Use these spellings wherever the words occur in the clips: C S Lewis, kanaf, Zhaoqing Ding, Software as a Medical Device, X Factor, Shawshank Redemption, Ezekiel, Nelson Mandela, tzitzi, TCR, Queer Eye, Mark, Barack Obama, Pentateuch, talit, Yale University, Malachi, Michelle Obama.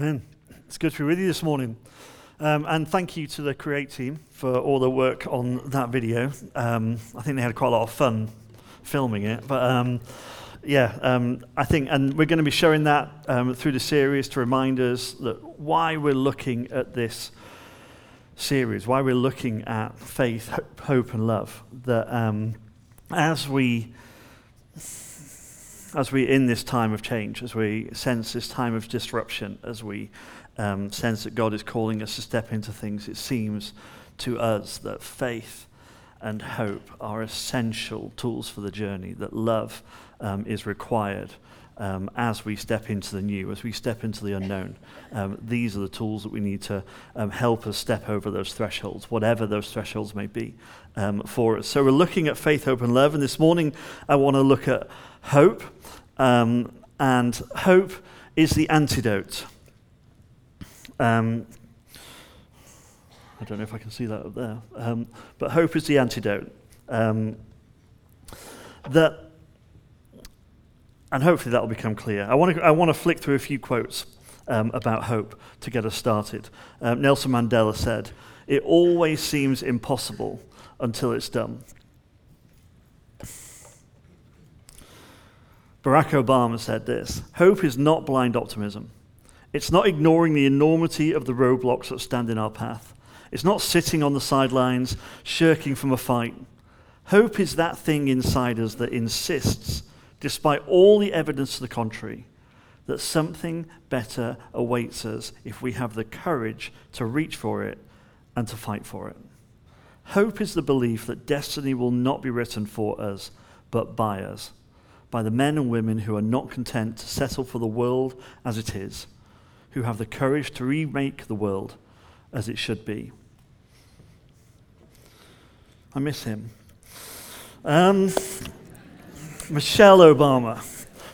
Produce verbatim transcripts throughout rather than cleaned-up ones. Amen. It's good to be with you this morning. Um, and thank you to the Create team for all the work on that video. Um, I think they had quite a lot of fun filming it. But um, yeah, um, I think, and we're going to be showing that um, through the series to remind us that why we're looking at this series, why we're looking at faith, hope, and love. That um, as we... As we're in this time of change, as we sense this time of disruption, as we um, sense that God is calling us to step into things, it seems to us that faith and hope are essential tools for the journey, that love um, is required um, as we step into the new, as we step into the unknown. Um, these are the tools that we need to um, help us step over those thresholds, whatever those thresholds may be um, for us. So we're looking at faith, hope, and love, and this morning I want to look at hope, um, and hope is the antidote. Um, I don't know if I can see that up there, um, but hope is the antidote. Um, that, and hopefully that will become clear. I want to I want to flick through a few quotes um, about hope to get us started. Um, Nelson Mandela said, "It always seems impossible until it's done." Barack Obama said this, "Hope is not blind optimism. It's not ignoring the enormity of the roadblocks that stand in our path. It's not sitting on the sidelines, shirking from a fight. Hope is that thing inside us that insists, despite all the evidence to the contrary, that something better awaits us if we have the courage to reach for it and to fight for it. Hope is the belief that destiny will not be written for us, but by us, by the men and women who are not content to settle for the world as it is, who have the courage to remake the world as it should be." I miss him. Um, Michelle Obama.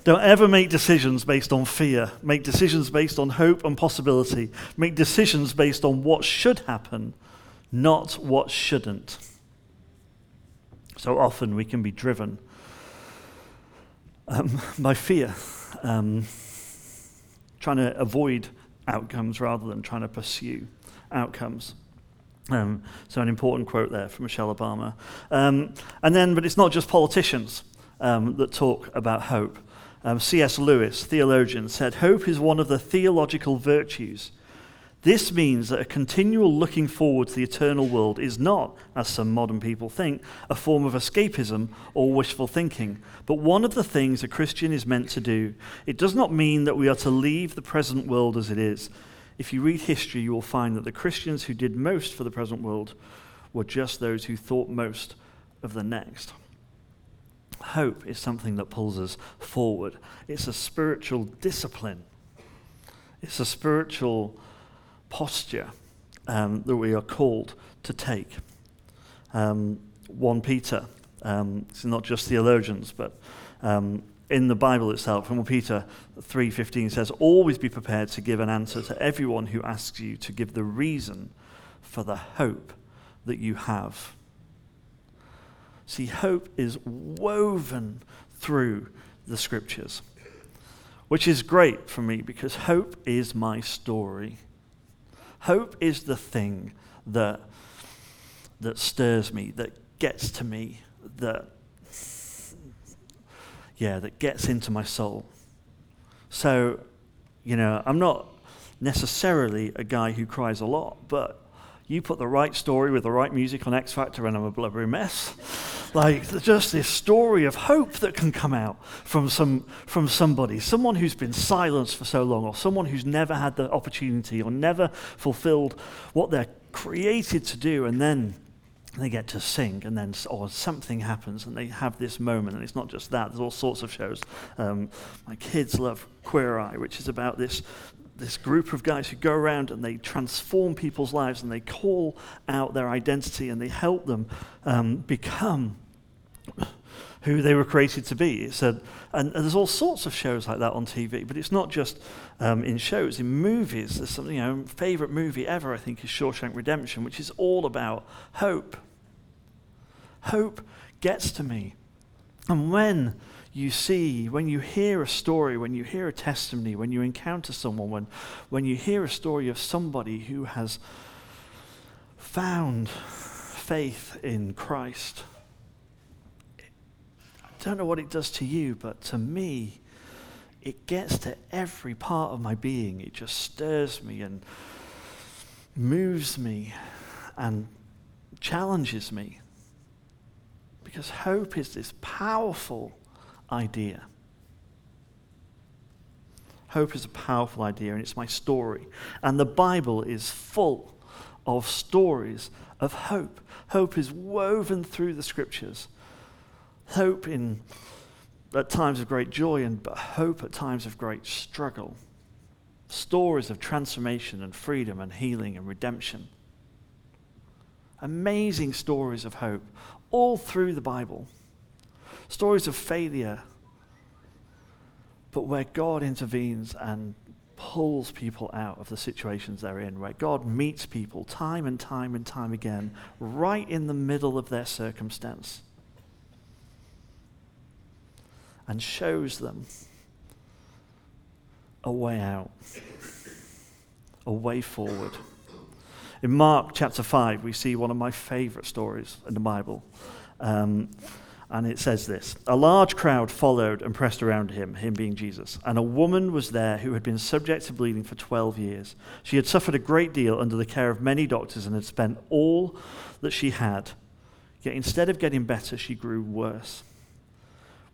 "Don't ever make decisions based on fear. Make decisions based on hope and possibility. Make decisions based on what should happen, not what shouldn't." So often we can be driven Um, by fear, um, trying to avoid outcomes rather than trying to pursue outcomes. Um, so an important quote there from Michelle Obama. Um, and then, but it's not just politicians um, that talk about hope. Um, C S Lewis, theologian, said, "Hope is one of the theological virtues. This means that a continual looking forward to the eternal world is not, as some modern people think, a form of escapism or wishful thinking, but one of the things a Christian is meant to do. It does not mean that we are to leave the present world as it is. If you read history, you will find that the Christians who did most for the present world were just those who thought most of the next." Hope is something that pulls us forward. It's a spiritual discipline. It's a spiritual posture um, that we are called to take. Um, First Peter, um, it's not just theologians, but um, in the Bible itself, First Peter three fifteen says, "Always be prepared to give an answer to everyone who asks you to give the reason for the hope that you have." See, hope is woven through the scriptures, which is great for me because hope is my story. Hope is the thing that that stirs me, that gets to me, that yeah, that gets into my soul. So, you know, I'm not necessarily a guy who cries a lot, but you put the right story with the right music on X Factor and I'm a blubbery mess. Like, there's just this story of hope that can come out from some from somebody, someone who's been silenced for so long, or someone who's never had the opportunity or never fulfilled what they're created to do, and then they get to sing, and then or something happens, and they have this moment. And it's not just that. There's all sorts of shows. Um, my kids love Queer Eye, which is about this this group of guys who go around and they transform people's lives and they call out their identity and they help them um, become who they were created to be. It's a, and, and there's all sorts of shows like that on T V, but it's not just um, in shows, in movies. There's something, you know, favorite movie ever, I think, is Shawshank Redemption, which is all about hope. Hope gets to me. And when you see, when you hear a story, when you hear a testimony, when you encounter someone, when, when you hear a story of somebody who has found faith in Christ, I don't know what it does to you, but to me, it gets to every part of my being. It just stirs me and moves me and challenges me. Because hope is this powerful idea. Hope is a powerful idea, and it's my story. And the Bible is full of stories of hope. Hope is woven through the scriptures. Hope in at times of great joy, and but hope at times of great struggle. Stories of transformation and freedom and healing and redemption. Amazing stories of hope all through the Bible. Stories of failure, but where God intervenes and pulls people out of the situations they're in, where God meets people time and time and time again, right in the middle of their circumstance, and shows them a way out, a way forward. In Mark chapter five, we see one of my favorite stories in the Bible. Um, and it says this: a large crowd followed and pressed around him, him being Jesus. And a woman was there who had been subject to bleeding for twelve years. She had suffered a great deal under the care of many doctors and had spent all that she had. Yet instead of getting better, she grew worse.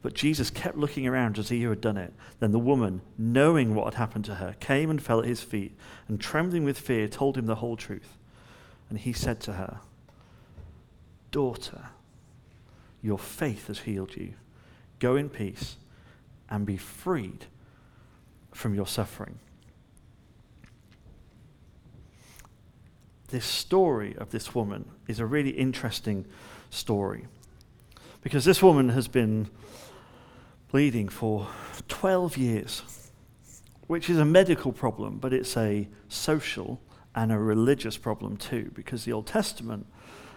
But Jesus kept looking around as he who had done it. Then the woman, knowing what had happened to her, came and fell at his feet, and trembling with fear, told him the whole truth. And he said to her, "Daughter, your faith has healed you. Go in peace and be freed from your suffering." This story of this woman is a really interesting story, because this woman has been bleeding for twelve years, which is a medical problem, but it's a social and a religious problem too, because the Old Testament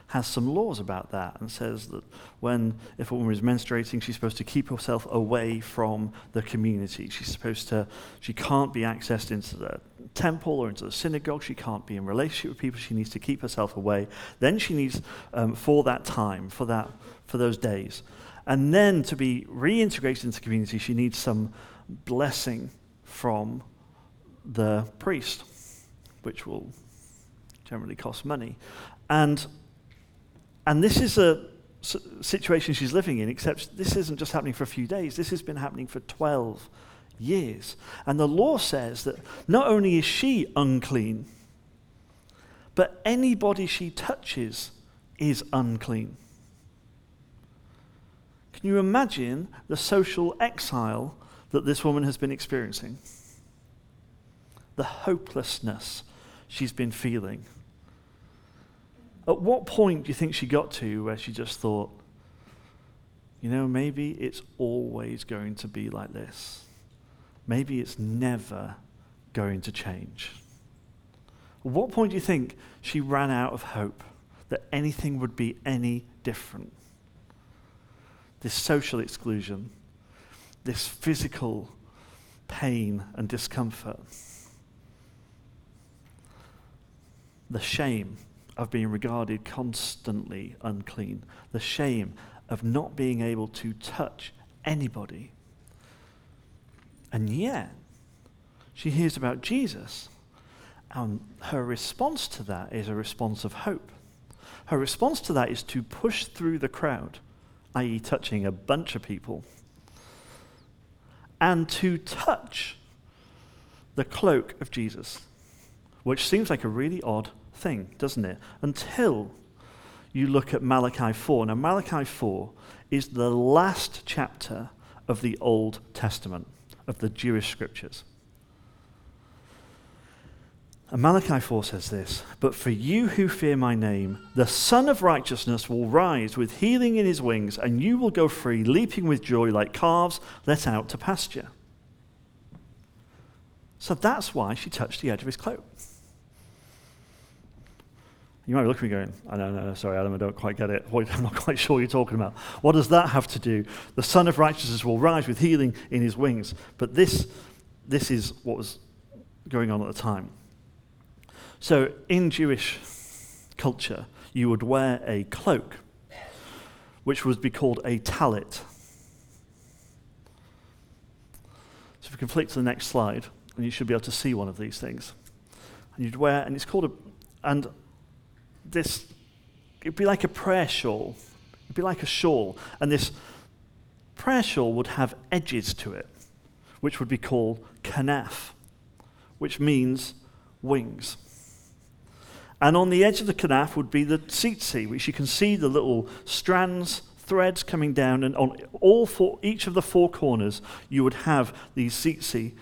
has some laws about that and says that when, if a woman is menstruating, she's supposed to keep herself away from the community. She's supposed to, she can't be accessed into the temple or into the synagogue. She can't be in relationship with people. She needs to keep herself away. Then she needs, um, for that time, for that, for those days. And then to be reintegrated into the community, she needs some blessing from the priest, which will generally cost money. And and this is a situation she's living in, except this isn't just happening for a few days. This has been happening for twelve years. And the law says that not only is she unclean, but anybody she touches is unclean. Can you imagine the social exile that this woman has been experiencing? The hopelessness she's been feeling. At what point do you think she got to where she just thought, you know, maybe it's always going to be like this. Maybe it's never going to change. At what point do you think she ran out of hope that anything would be any different? This social exclusion, this physical pain and discomfort, the shame of being regarded constantly unclean, the shame of not being able to touch anybody. And yet, she hears about Jesus, and her response to that is a response of hope. Her response to that is to push through the crowd, that is touching a bunch of people, and to touch the cloak of Jesus, which seems like a really odd thing, doesn't it? Until you look at Malachi four. Now, Malachi four is the last chapter of the Old Testament, of the Jewish scriptures. And Malachi four says this, "But for you who fear my name, the Son of Righteousness will rise with healing in his wings, and you will go free, leaping with joy like calves let out to pasture." So that's why she touched the edge of his cloak. You might be looking at me going, oh, no, no, no, sorry, Adam, I don't quite get it. I'm not quite sure what you're talking about. What does that have to do? The Son of Righteousness will rise with healing in his wings. But this, this is what was going on at the time. So in Jewish culture, you would wear a cloak, which would be called a talit. So if we can flick to the next slide, and you should be able to see one of these things. And you'd wear, and it's called a, and this, it'd be like a prayer shawl. It'd be like a shawl. And this prayer shawl would have edges to it, which would be called kanaf, which means wings. And on the edge of the kanaf would be the tzitzi, which you can see the little strands, threads coming down, and on all four, each of the four corners, you would have these tzitzi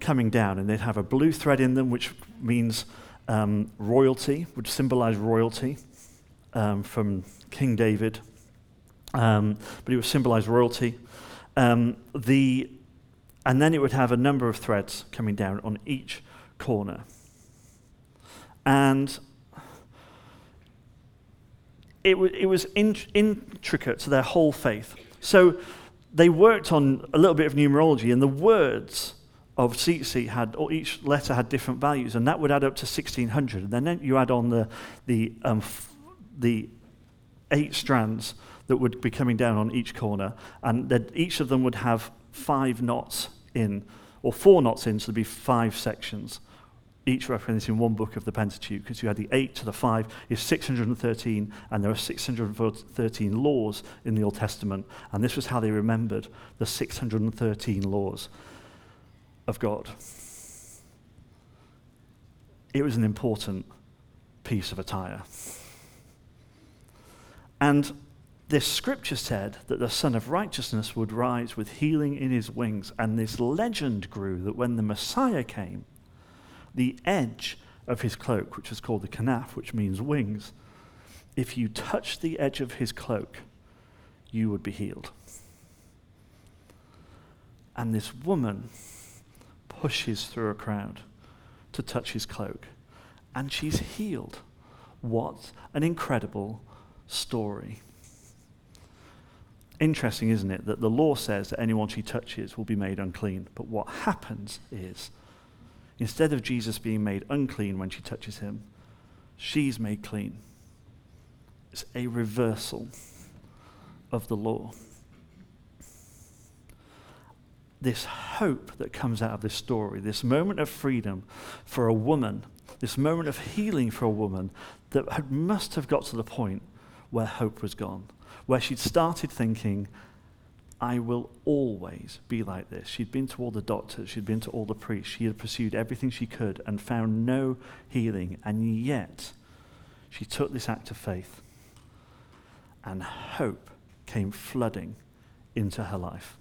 coming down, and they'd have a blue thread in them, which means um, royalty, would symbolize royalty um, from King David, um, but it would symbolize royalty. Um, the and then it would have a number of threads coming down on each corner, and it, w- it was in- intricate to their whole faith. So they worked on a little bit of numerology, and the words of tzitzi had, or each letter had different values, and that would add up to sixteen hundred. And then you add on the the um, f- the eight strands that would be coming down on each corner, and that each of them would have five knots in, or four knots in, so there'd be five sections, each representing one book of the Pentateuch, because you had the eight to the five is six hundred thirteen, and there are six hundred thirteen laws in the Old Testament, and this was how they remembered the six hundred thirteen laws of God. It was an important piece of attire. And this scripture said that the Son of Righteousness would rise with healing in his wings, and this legend grew that when the Messiah came, the edge of his cloak, which was called the kanaf, which means wings, if you touched the edge of his cloak, you would be healed. And this woman pushes through a crowd to touch his cloak, and she's healed. What an incredible story. Interesting, isn't it, that the law says that anyone she touches will be made unclean, but what happens is, instead of Jesus being made unclean when she touches him, she's made clean. It's a reversal of the law. This hope that comes out of this story, this moment of freedom for a woman, this moment of healing for a woman that had, must have got to the point where hope was gone, where she'd started thinking, I will always be like this. She'd been to all the doctors, she'd been to all the priests, she had pursued everything she could and found no healing, and yet she took this act of faith, and hope came flooding into her life.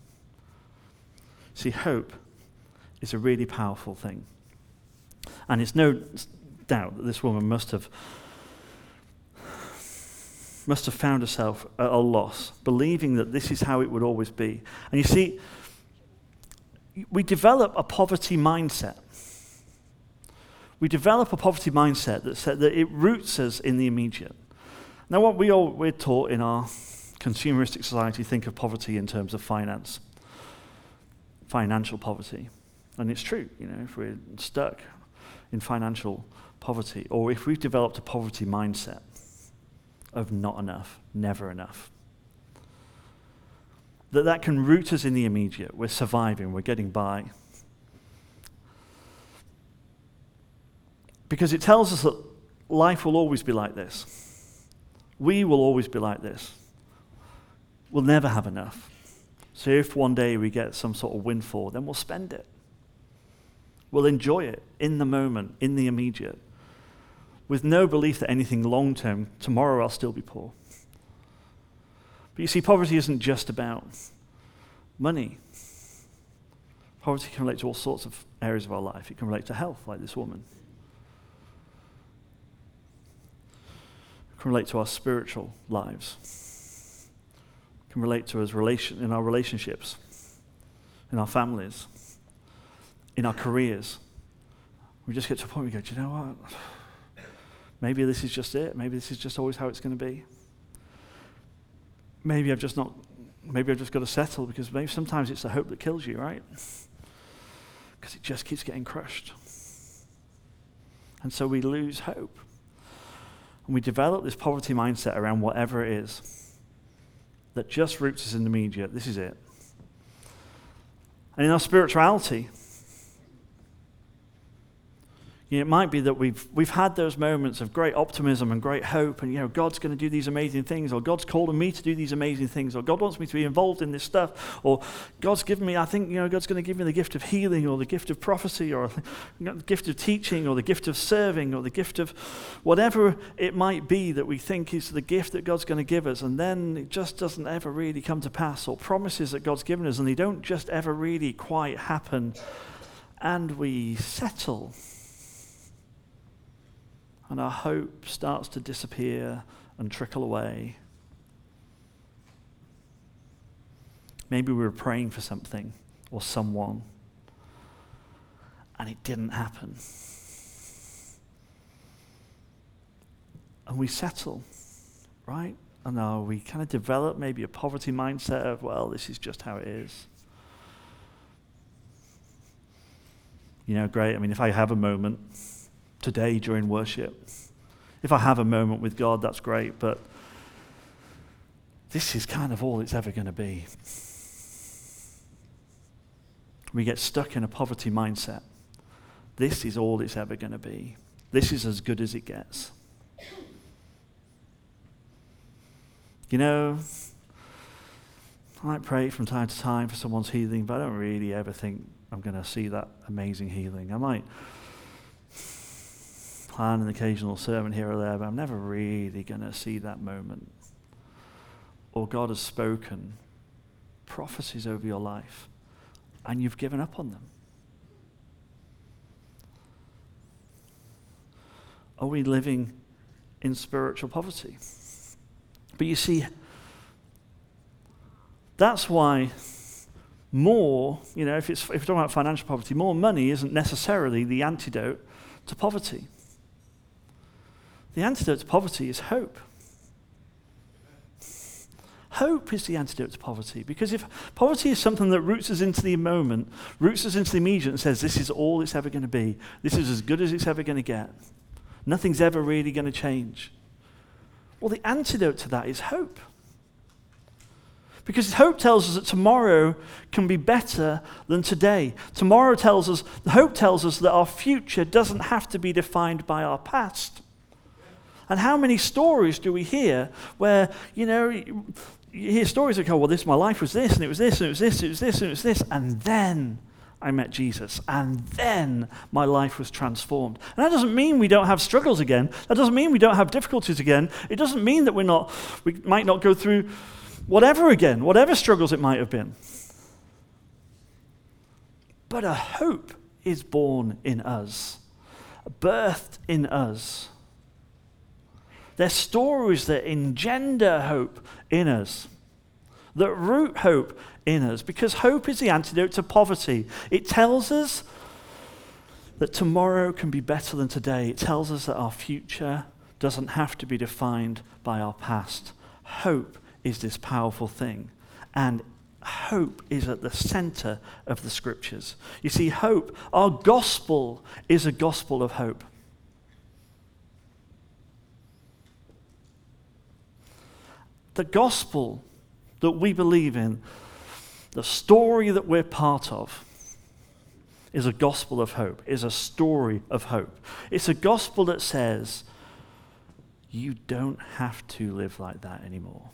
See, hope is a really powerful thing. And it's no doubt that this woman must have must have found herself at a loss, believing that this is how it would always be. And you see, we develop a poverty mindset. We develop a poverty mindset that said that it roots us in the immediate. Now, what we all we're taught in our consumeristic society, think of poverty in terms of finance. Financial poverty, and it's true, you know, if we're stuck in financial poverty, or if we've developed a poverty mindset of not enough, never enough, that that can root us in the immediate. We're surviving, we're getting by. Because it tells us that life will always be like this. We will always be like this. We'll never have enough. So if one day we get some sort of windfall, then we'll spend it. We'll enjoy it in the moment, in the immediate, with no belief that anything long-term, tomorrow I'll still be poor. But you see, poverty isn't just about money. Poverty can relate to all sorts of areas of our life. It can relate to health, like this woman. It can relate to our spiritual lives. It can relate to us relation, in our relationships, in our families, in our careers. We just get to a point where we go, do you know what? Maybe this is just it. Maybe this is just always how it's going to be. Maybe I've just not, maybe I've just got to settle, because maybe sometimes it's the hope that kills you, right? Because it just keeps getting crushed. And so we lose hope. And we develop this poverty mindset around whatever it is that just roots us in the media. This is it. And in our spirituality, you know, it might be that we've we've had those moments of great optimism and great hope, and you know, God's going to do these amazing things, or God's calling me to do these amazing things, or God wants me to be involved in this stuff, or God's given me, I think, you know, God's going to give me the gift of healing, or the gift of prophecy, or the gift of teaching, or the gift of serving, or the gift of whatever it might be that we think is the gift that God's going to give us, and then it just doesn't ever really come to pass, or promises that God's given us, and they don't just ever really quite happen, and we settle. And our hope starts to disappear and trickle away. Maybe we were praying for something or someone, and it didn't happen. And we settle, right? And uh, we kind of develop maybe a poverty mindset of, well, this is just how it is. You know, great, I mean, if I have a moment today during worship, if I have a moment with God, that's great, but this is kind of all it's ever going to be. We get stuck in a poverty mindset. This is all it's ever going to be. This is as good as it gets. You know, I might pray from time to time for someone's healing, but I don't really ever think I'm going to see that amazing healing. I might plan an occasional sermon here or there, but I'm never really going to see that moment. Or God has spoken prophecies over your life, and you've given up on them. Are we living in spiritual poverty? But you see, that's why more, you know, if it's if we're talking about financial poverty, more money isn't necessarily the antidote to poverty. The antidote to poverty is hope. Hope is the antidote to poverty, because if poverty is something that roots us into the moment, roots us into the immediate and says, this is all it's ever going to be, this is as good as it's ever going to get, nothing's ever really going to change. Well, the antidote to that is hope. Because hope tells us that tomorrow can be better than today. Tomorrow tells us, hope tells us that our future doesn't have to be defined by our past. And how many stories do we hear where, you know, you hear stories that go, well, this, my life was this, and it was this, and it was this, and it was this, and it was this, and then I met Jesus, and then my life was transformed. And that doesn't mean we don't have struggles again. That doesn't mean we don't have difficulties again. It doesn't mean that we're not, we might not go through whatever again, whatever struggles it might have been. But a hope is born in us, birthed in us. They're stories that engender hope in us, that root hope in us, because hope is the antidote to poverty. It tells us that tomorrow can be better than today. It tells us that our future doesn't have to be defined by our past. Hope is this powerful thing, and hope is at the center of the scriptures. You see, hope, our gospel is a gospel of hope. The gospel that we believe in, the story that we're part of, is a gospel of hope, is a story of hope. It's a gospel that says, you don't have to live like that anymore.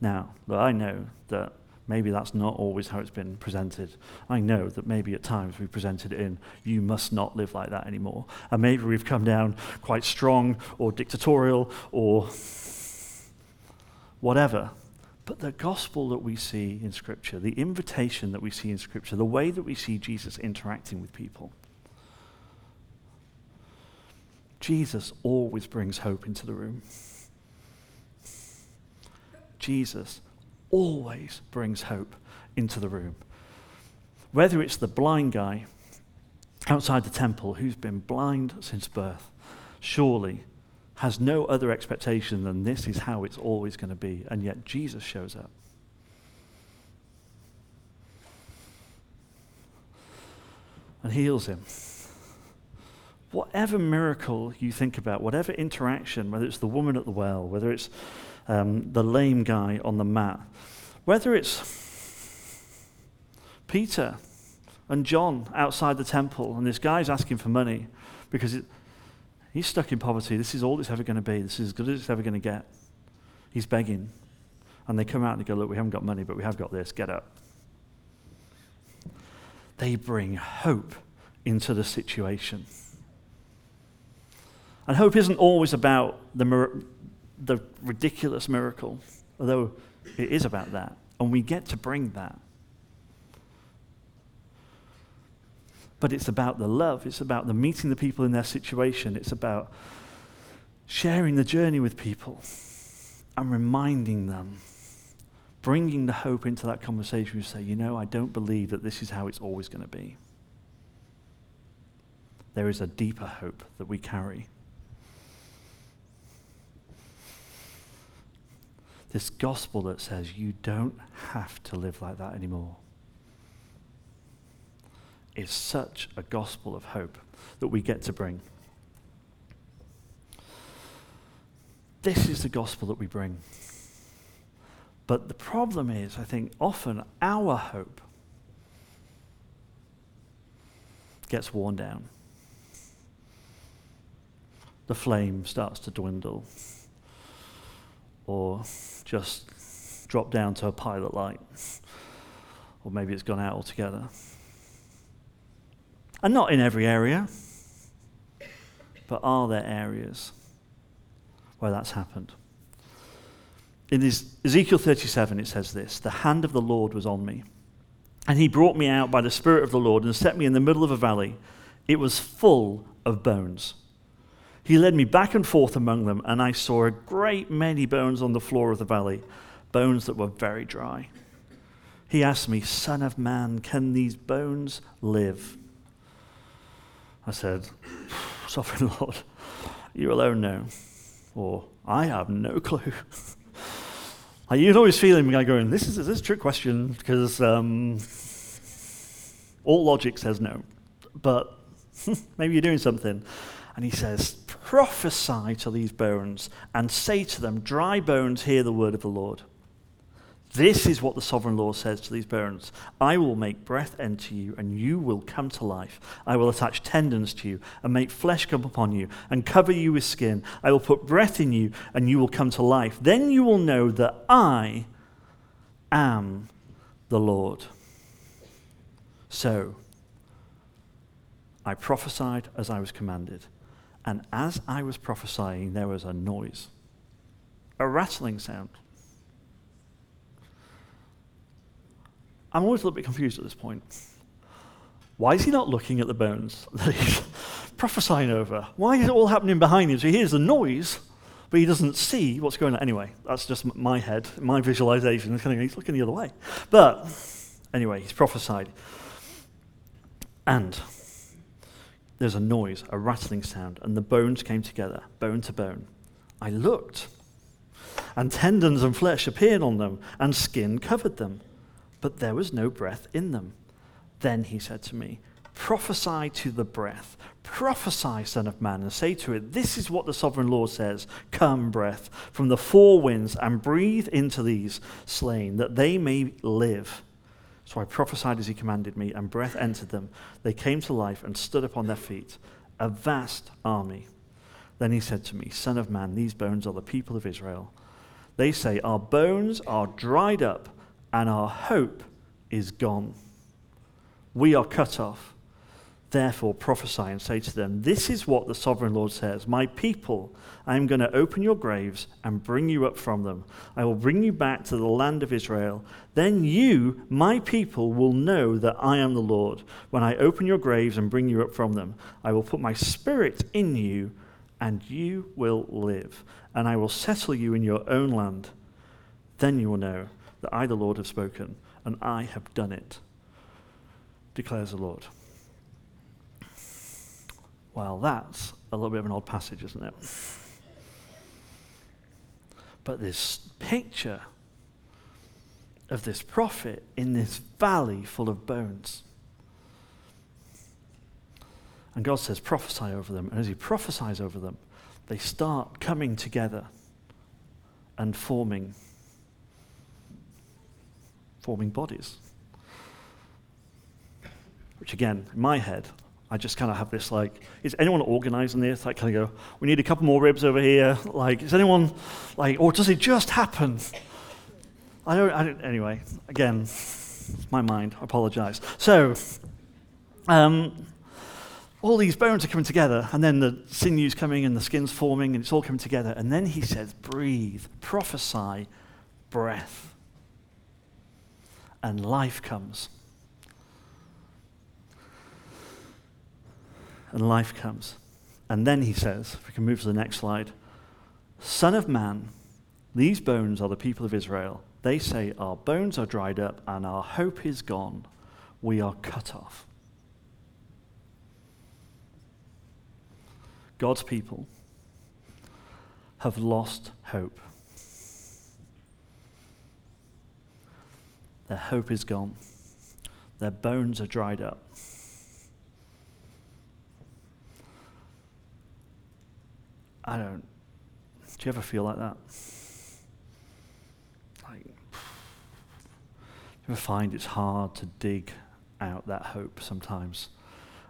Now, look, I know that maybe that's not always how it's been presented. I know that maybe at times we've presented it in, you must not live like that anymore. And maybe we've come down quite strong or dictatorial or whatever, But the gospel that we see in Scripture, the invitation that we see in Scripture, the way that we see Jesus interacting with people, Jesus always brings hope into the room. Jesus always brings hope into the room. Whether it's the blind guy outside the temple who's been blind since birth, surely has no other expectation than this is how it's always going to be, and yet Jesus shows up. And heals him. Whatever miracle you think about, whatever interaction, whether it's the woman at the well, whether it's um, the lame guy on the mat, whether it's Peter and John outside the temple, and this guy's asking for money because it, he's stuck in poverty. This is all it's ever going to be. This is as good as it's ever going to get. He's begging. And they come out and they go, look, we haven't got money, but we have got this. Get up. They bring hope into the situation. And hope isn't always about the mir- the ridiculous miracle, although it is about that. And we get to bring that. But it's about the love. It's about the meeting the people in their situation. It's about sharing the journey with people and reminding them, bringing the hope into that conversation. You say, you know, I don't believe that this is how it's always going to be. There is a deeper hope that we carry. This gospel that says you don't have to live like that anymore. Is such a gospel of hope that we get to bring. This is the gospel that we bring. But the problem is, I think, often our hope gets worn down. The flame starts to dwindle or just drop down to a pilot light, or maybe it's gone out altogether. And not in every area, but are there areas where that's happened? In Ezekiel thirty-seven, it says this, the hand of the Lord was on me, and he brought me out by the Spirit of the Lord and set me in the middle of a valley. It was full of bones. He led me back and forth among them, and I saw a great many bones on the floor of the valley, bones that were very dry. He asked me, Son of man, can these bones live? I said, Sovereign Lord, you alone know, or I have no clue. I you'd always feel him going, this is, is this a trick question, because um, all logic says no, but maybe you're doing something. And he says, prophesy to these bones and say to them, dry bones, hear the word of the Lord. This is what the Sovereign Lord says to these bones. I will make breath enter you, and you will come to life. I will attach tendons to you, and make flesh come upon you, and cover you with skin. I will put breath in you, and you will come to life. Then you will know that I am the Lord. So I prophesied as I was commanded, and as I was prophesying, there was a noise, a rattling sound. I'm always a little bit confused at this point. Why is he not looking at the bones that he's prophesying over? Why is it all happening behind him? So he hears the noise, but he doesn't see what's going on. Anyway, that's just my head, my visualization. He's looking the other way. But anyway, he's prophesied. And there's a noise, a rattling sound, and the bones came together, bone to bone. I looked, and tendons and flesh appeared on them, and skin covered them. But there was no breath in them. Then he said to me, prophesy to the breath. Prophesy, Son of Man, and say to it, this is what the Sovereign Lord says. Come, breath, from the four winds, and breathe into these slain, that they may live. So I prophesied as he commanded me, and breath entered them. They came to life and stood upon their feet, a vast army. Then he said to me, Son of Man, these bones are the people of Israel. They say, our bones are dried up, and our hope is gone. We are cut off. Therefore prophesy and say to them, this is what the sovereign Lord says, my people, I am going to open your graves and bring you up from them. I will bring you back to the land of Israel. Then you, my people, will know that I am the Lord. When I open your graves and bring you up from them, I will put my spirit in you and you will live. And I will settle you in your own land. Then you will know that I, the Lord, have spoken and I have done it, declares the Lord. Well, that's a little bit of an odd passage, isn't it? But this picture of this prophet in this valley full of bones. And God says, prophesy over them. And as he prophesies over them, they start coming together and forming, forming bodies. Which again, in my head, I just kind of have this like, is anyone organizing this? Like, kind of go, we need a couple more ribs over here. Like, is anyone, like, or does it just happen? I don't, I don't, anyway, again, my mind, I apologize. So, um, all these bones are coming together, and then the sinew's coming, and the skin's forming, and it's all coming together. And then he says, breathe, prophesy, breath. And life comes. And life comes. And then he says, if we can move to the next slide, Son of man, these bones are the people of Israel. They say, our bones are dried up and our hope is gone. We are cut off. God's people have lost hope. Their hope is gone. Their bones are dried up. I don't, do you ever feel like that? Like, do you ever find it's hard to dig out that hope sometimes?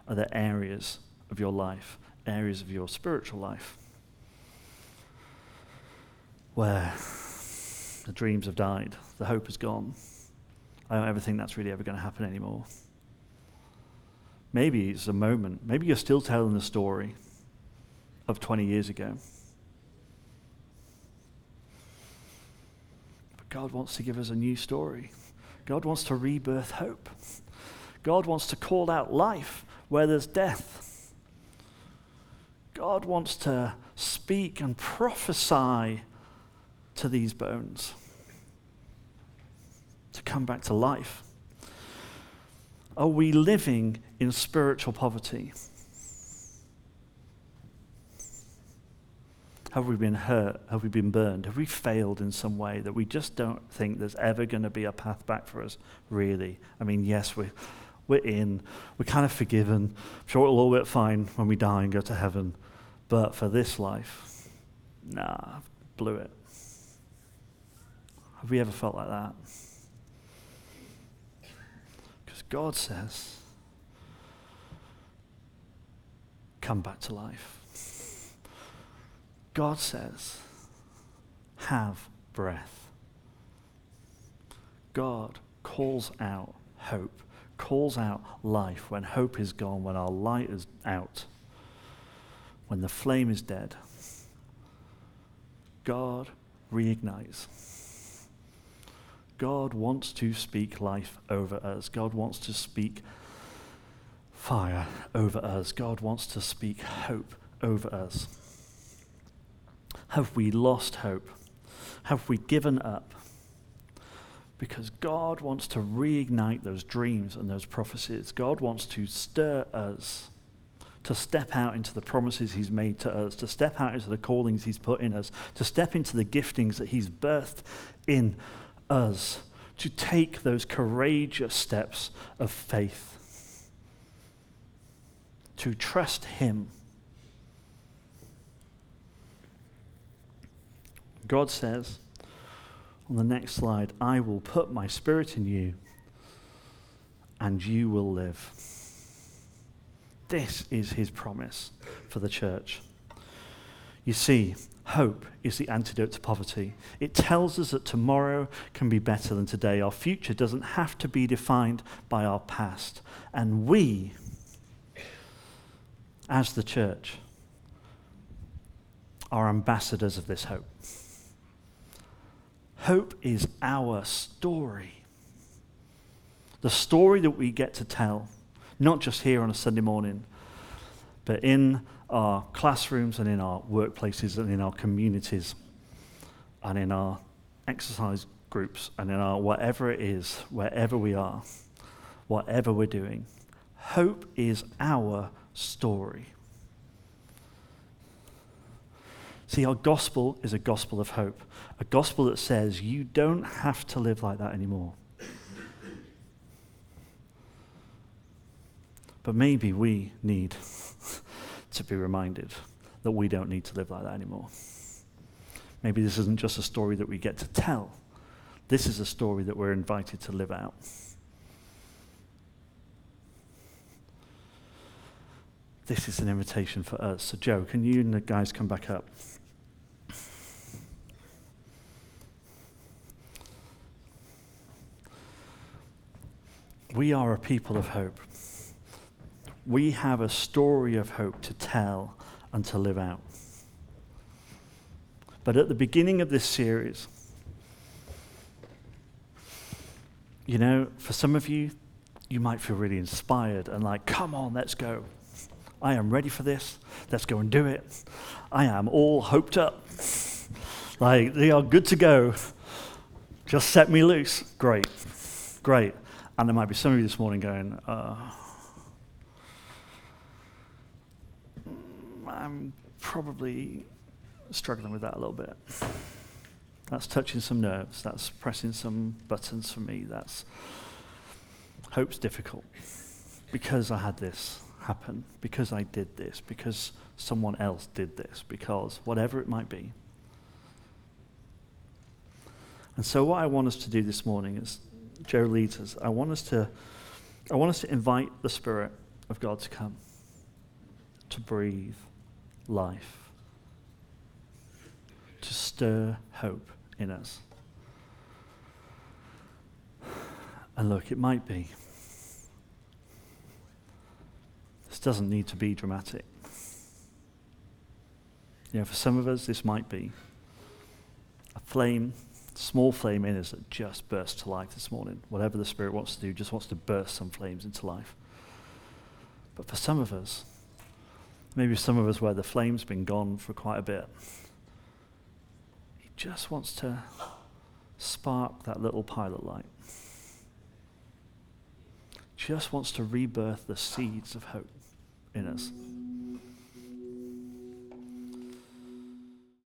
Are there areas of your life, areas of your spiritual life, where the dreams have died, the hope is gone? I don't ever think that's really ever going to happen anymore. Maybe it's a moment, maybe you're still telling the story of twenty years ago. But God wants to give us a new story. God wants to rebirth hope. God wants to call out life where there's death. God wants to speak and prophesy to these bones to come back to life. Are we living in spiritual poverty? Have we been hurt? Have we been burned? Have we failed in some way that we just don't think there's ever going to be a path back for us, really? I mean, yes, we're, we're in. We're kind of forgiven. I'm sure it'll all work fine when we die and go to heaven. But for this life, nah, I blew it. Have we ever felt like that? Because God says, come back to life. God says, have breath. God calls out hope, calls out life when hope is gone, when our light is out, when the flame is dead. God reignites. God wants to speak life over us. God wants to speak fire over us. God wants to speak hope over us. Have we lost hope? Have we given up? Because God wants to reignite those dreams and those prophecies. God wants to stir us to step out into the promises he's made to us, to step out into the callings he's put in us, to step into the giftings that he's birthed in us, to take those courageous steps of faith, to trust him. God says, on the next slide, I will put my spirit in you, and you will live. This is his promise for the church. You see, hope is the antidote to poverty. It tells us that tomorrow can be better than today. Our future doesn't have to be defined by our past. And we as the church, are ambassadors of this hope. Hope is our story. The story that we get to tell, not just here on a Sunday morning, but in our classrooms and in our workplaces and in our communities and in our exercise groups and in our whatever it is, wherever we are, whatever we're doing. Hope is our story. See, our gospel is a gospel of hope, a gospel that says you don't have to live like that anymore. But maybe we need to be reminded that we don't need to live like that anymore. Maybe this isn't just a story that we get to tell. This is a story that we're invited to live out. This is an invitation for us. So Joe, can you and the guys come back up? We are a people of hope. We have a story of hope to tell and to live out. But at the beginning of this series, you know, for some of you, you might feel really inspired and like, come on, let's go. I am ready for this. Let's go and do it. I am all hoped up. Like, they are good to go. Just set me loose. Great, great. And there might be some of you this morning going, uh, I'm probably struggling with that a little bit. That's touching some nerves. That's pressing some buttons for me. That's hope's difficult because I had this happen, because I did this, because someone else did this, because whatever it might be. And so what I want us to do this morning is, Joe leads us, I want us to, I want us to invite the Spirit of God to come, to breathe life, to stir hope in us. And look, it might be. This doesn't need to be dramatic. You know, for some of us, this might be a flame, small flame in us that just burst to life this morning. Whatever the Spirit wants to do, just wants to burst some flames into life. But for some of us, maybe some of us where the flame's been gone for quite a bit, he just wants to spark that little pilot light. Just wants to rebirth the seeds of hope in us.